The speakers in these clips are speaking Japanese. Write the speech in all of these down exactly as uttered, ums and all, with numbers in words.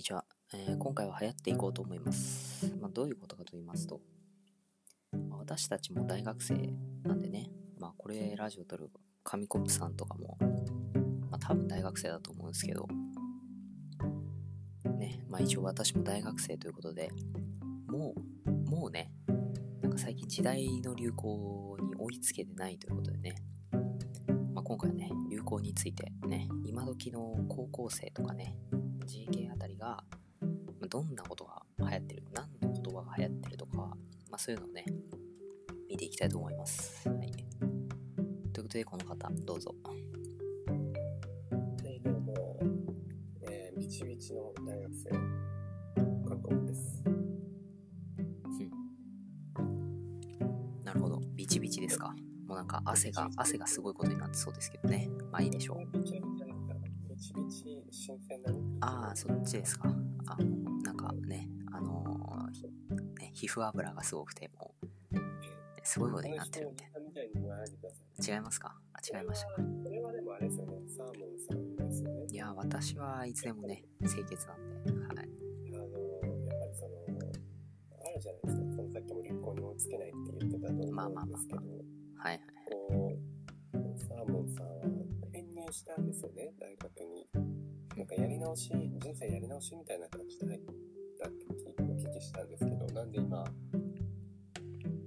にちは、えー、今回は流行っていこうと思います、まあ、どういうことかと言いますと、まあ、私たちも大学生なんでね、まあ、これラジオ撮る紙コップさんとかも、まあ、多分大学生だと思うんですけどね、まあ、一応私も大学生ということでもう、もうねなんか最近時代の流行に追いつけてないということでね、まあ、今回はね流行についてね、今時の高校生とかねジーケー あたりがどんなことが流行ってる、何の言葉が流行ってるとか、まあ、そういうのをね見ていきたいと思います、はい、ということでこの方どうぞ。はいどうも、えー、みちみちの大学生韓国です、うん、なるほど、ビチビチですか。もうなんか汗が汗がすごいことになってそうですけどね、まあいいでしょう。新鮮なああそっちですか。あなんかねあのー、ね皮膚油がすごくてもう、ね、すごいことになってるみたいな。違いますか。あ違いましたか。これはでもあれですよね、サーモンさんですよね。いや私はいつでもね清潔なんで、はい、あのー、やっぱりそのあるじゃないですか、そのさっきも流行に追いつけないって言ってたと思うんですけど、まあまあまあまあ、はいはい、こうサーモンさんは編入したんですよね大学に。なんかやり直し、人生やり直しみたいな感じで入ったってお聞きしたんですけど、なんで今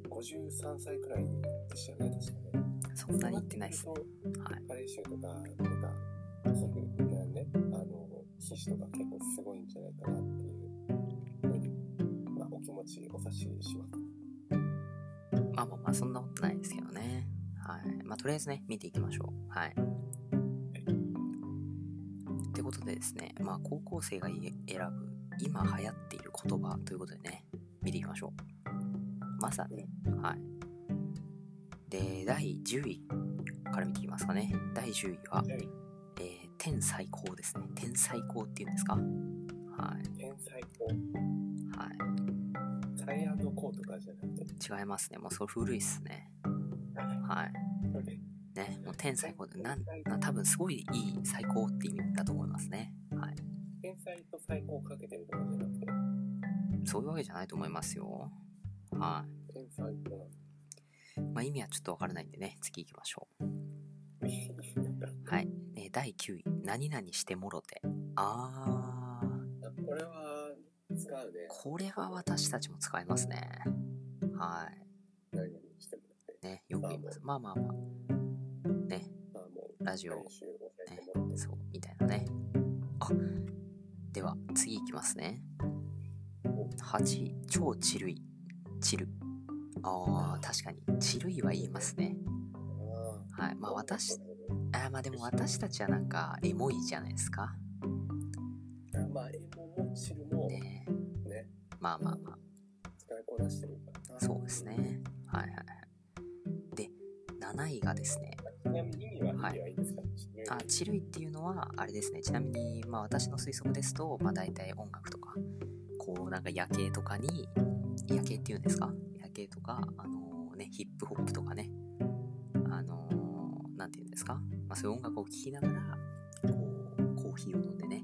ごじゅうさんさいくらいでしたよね確かね。そんなにいってないですね。パレーシュとかとか皮膚がね、あの皮脂とか結構すごいんじゃないかなっていうのに、まあ、お気持ちお察しします。まあまあまあそんなことないですけどね。はい。まあとりあえずね見ていきましょう。はい。ということでですね、まあ、高校生が選ぶ今流行っている言葉ということでね見ていきましょう。まさに、はい、でだいじゅういから見ていきますかね。だいじゅういは、えー、天才校ですね。天才校っていうんですか、はい、天才校、はい、サイアンド校とかじゃなくて。違いますね、もうそれ古いっすね、はい、ね、もう天才校でなん多分すごいいい最高って意味だと思いますね、はい、天才と最高をかけてるとかじゃなくてそういうわけじゃないと思いますよ、はい、天才と、まあ、意味はちょっと分からないんでね次行きましょうはい、ね、だいきゅうい何々してもろて。あーこれは使うね。これは私たちも使いますね、はい、何々してもろて、ね、よく言います。まあまあまあね、ラジオ、ね、そうみたいなね。あ、では次いきますね。はち、超ちるい。ちる。ああ、確かにちるいは言いますね。はい、まあ私、あまあでも私たちはなんかエモいじゃないですか。まあエモもちるもね。ね。まあまあまあ。使いこなしてるから。そうですね。はいはいはい。でなないがですね。ちなみに意味はいいですか、はい、あチルイっていうのはあれですね。ちなみに、まあ、私の推測ですと、まあ、大体音楽とかこうなんか夜景とかに夜景っていうんですか、夜景とか、あのーね、ヒップホップとかね、あのー、なんていうんですか、まあ、そういう音楽を聴きながらこうコーヒーを飲んでね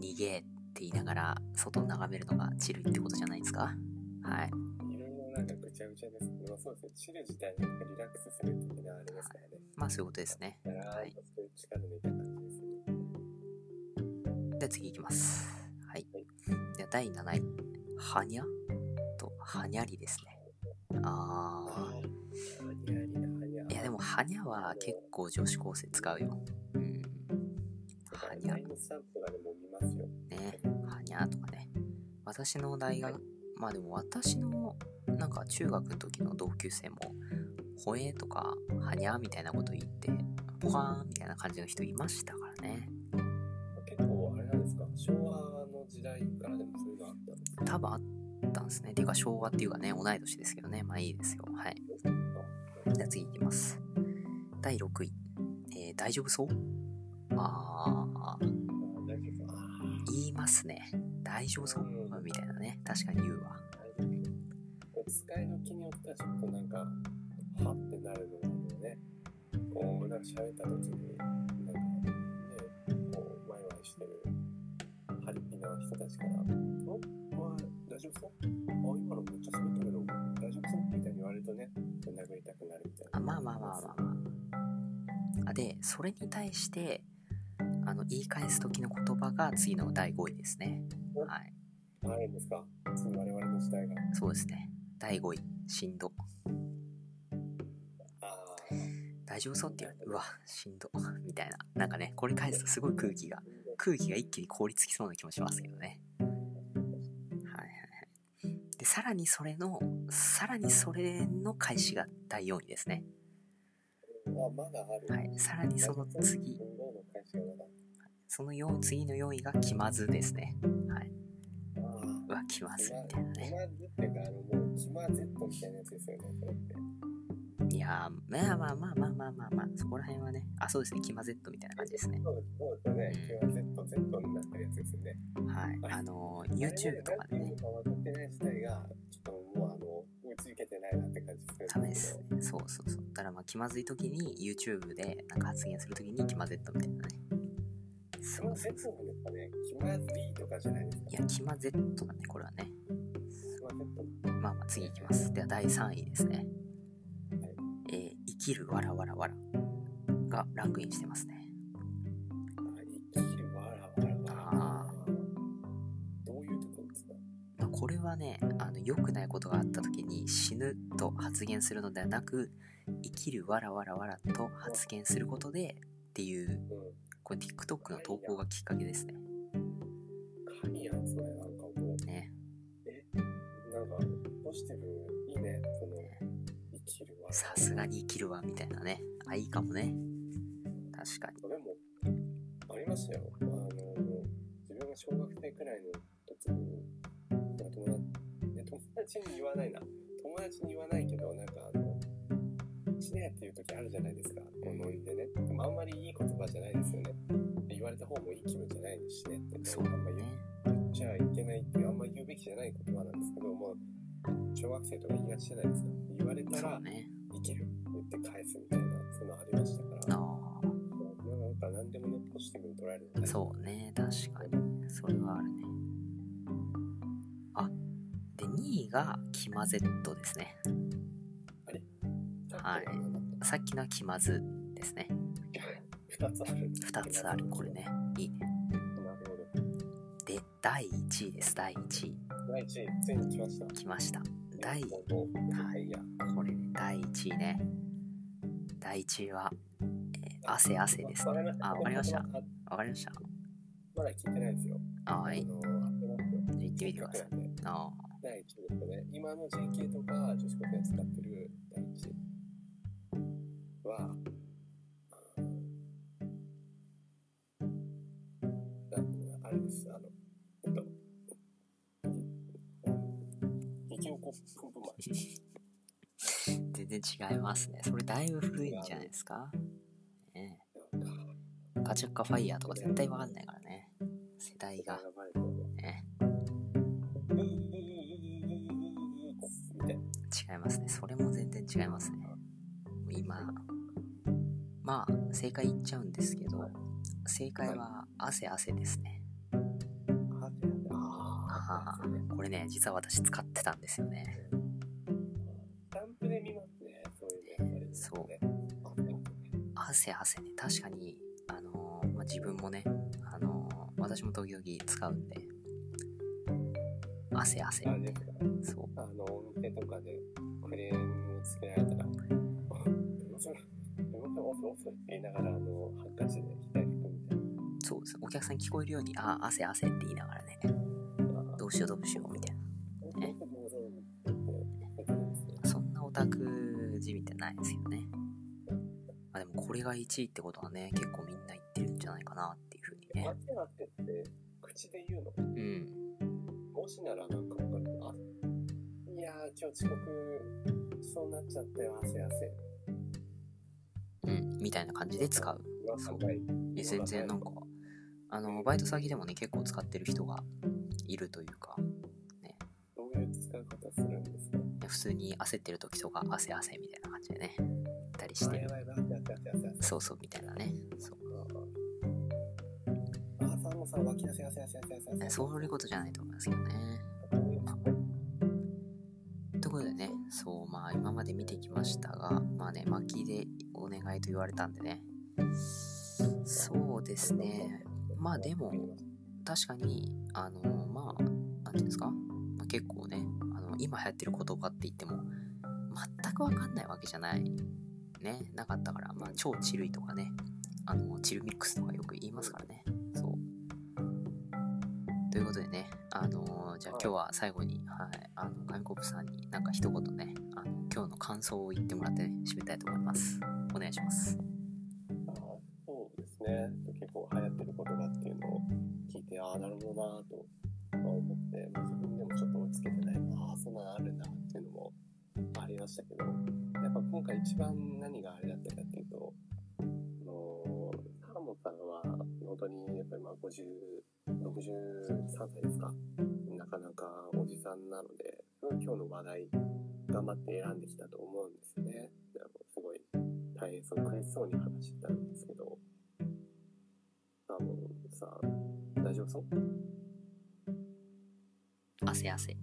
逃げって言いながら外を眺めるのがチルイってことじゃないですか。はい、なんかぐちゃぐちゃですけど、そうですね、チル自体にリラックスする的なあれですからね。まあそういうことですね。だから、はい、そういう力抜いた感じですね。では次いきます。はい。はい、ではだいなない、はにゃとはにゃりですね。ああ。はにゃりな、はにゃ。いやでもはにゃは結構女子高生使うよ。うん。はにゃ。タイムスタンプがでも見ますよ。ね、はにゃとかね。私の大学、まあでも私のなんか中学の時の同級生もほえとかはにゃみたいなこと言ってポカーンみたいな感じの人いましたからね。結構あれなんですか、昭和の時代からでもそういうのあったんですか。多分あったんですね。ていうか昭和っていうかね同い年ですけどね、まあいいですよ。はい、じゃあ次いきます。だいろくい、えー、大丈夫そう。ああ言いますね、大丈夫そうみたいなね。確かに言うわ。使いの気によってはちょっとなんかハッてなるのなんだよね。こうなんか喋った時になんかねこうワイワイしてるハリピなですから、あ、まあ、大丈夫そう、あ、今のめっちゃ滑ったけど大丈夫そうみたいに言われるとね、殴りたくなるみたいな。あ、まあまあまあまあ、まあ、あでそれに対してあの言い返す時の言葉が次のだいごいですね。はい。あるんですか？次我々の時代が。そうですね。だいごい、しんど。あ、大丈夫そうって言われて、うわ、しんどみたいな。なんかね、これに返すとすごい空気が空気が一気に凍りつきそうな気もしますけどね。はいはいはい。でさらにそれのさらにそれの開始がだいよんいですね。あ、まだある。はい。さらにその次。そのよん次のよんいが気まずですね。はい。うわ、気まずみたいなね。気まずってか、あのもう気まずっとみたいなやつですよね。それって。いやー、まあまあまあまあまあまあまあ、そこら辺はね、あ、そうですね、気まずっとみたいな感じですね。そうですね、気まずっとゼットになってるやつですよね。はい。あの YouTube とかでね。分かってない自体がちょっともうあの。続けてないなって感じですね。ですね。そうそうそう。だからまあ気まずいときに YouTube でなんか発言するときに気まぜっとみたいなね。そうそうそう。気まずいとかじゃないですか。いや、気まぜっとだね、これはね。気まぜっと。まあまあ次いきます。ではだいさんいですね。はい、えー、生きるわらわらわらがランクインしてますね。生きるわらわらわら。ああ。どういうところですか。まあ、これはね、あの良くないことがあったときに死ぬと発言するのではなく、生きるわらわらわらと発言することでっていう、これ TikTok の投稿がきっかけですね。神やん、それなんかもうね、え、なんかどうしてる、いいね、その生きるわ、さすがに生きるわみたいなね。あ、いいかもね、確かに。それもありましたよ。あの自分が小学生くらいの時に友達、友達に言わないな、友達に言わないけど、なんかあの死ねっていう時あるじゃないですか、このノリでね。でもあんまりいい言葉じゃないですよね。言われた方もいい気分じゃないしねって、そう、あんまり言っちゃいけないっていう、あんまり言うべきじゃない言葉なんですけど、もう小学生とか言いがちじゃないですか。言われたら生きるって言って返すみたいな、そういうのありましたから。ああ、なんか何でもね、ポジティブに捉えるのね。そうね、確かにそれはあるね。でにいが気まぜっとですね。あれ、はい、さっきのは気まずですね。ふたつある。ふたつある、これね。いいね。なるほど。で、だいいちいです、だいいちい。だいいちい、ついに来ました。来ました。第、はい、これね、だいいちいね。だいいちいは、えー、汗汗ですね。あ、わかりました。わかりました。まだ聞いてないですよ。はい。じゃあ行ってみてください。ああ。だいいちですね。今の ジェーケー とか女子高生使ってるだいいちは、あれです。あの、えっと、一応コンプマ全然違いますね。それだいぶ古いんじゃないですか。ね、ガチャッカファイヤーとか絶対分かんないからね。世代が。ね、違いますね。それも全然違いますね。今まあ正解言っちゃうんですけど、正解は汗汗ですね。ああ、これね、実は私使ってたんですよね。ダンプで見ますね、そういうの。そう、汗汗ね、確かにあのーまあ、自分もね、あのー、私も時々使うんで。汗汗って、そう、あのお店とかでクレームをつけられたら、それって言いながら、あのハンカチで左手みたいな。そうです。お客さん聞こえるように、あ、汗汗って言いながらね、どうしようどうしようみたいな、ね、そんなオタク地味ってないですよね。まあ、でもこれがいちいってことはね、結構みんな言ってるんじゃないかなっていうふうにね。汗汗って口で言うの？うん。もしならなんか分かる。あ、いやー、今日遅刻しそうになっちゃったよ、汗汗、うん、みたいな感じで使う。そう、え、全然なんかあのバイト先でもね、結構使ってる人がいるというか、ね、どういう使い方するんですか？いや、普通に焦ってる時とか汗汗みたいな感じでね、言ったりして、そうそうみたいなね。そう、朝のさ、湧き出せ出せ出せ出せ出せ出せ、そういうことじゃないと思いますけどね。ということでね、そう、まあ今まで見てきましたが、まあね、巻きでお願いと言われたんでね、そうですね、まあでも確かにあのまあなんていうんですか、まあ、結構ね、あの今流行ってる言葉って言っても全く分かんないわけじゃないね、なかったから、まあ、超チルイとかね、あのチルミックスとかよく言いますからね。そうということでね、あのー、じゃあ今日は最後に、はい、あの神コップさんになんか一言ね、あの今日の感想を言ってもらって、ね、締めたいと思います。お願いします。あ、そうですね、結構流行ってる言葉っていうのを聞いて、ああなるほどなぁと思って、自分でもちょっと追いつけてない、ああそんなのあるんだっていうのもありましたけど、やっぱ今回一番何があれだったかっていうと、あのサーモンさんは本当にやっぱりまあごじゅう、ろくじゅうさんさいですか、なかなかおじさんなので、今日の話題頑張って選んできたと思うんですよね。すごい大変そう、悔しそうに話してたんですけど、サーモンさん大丈夫そう？汗汗。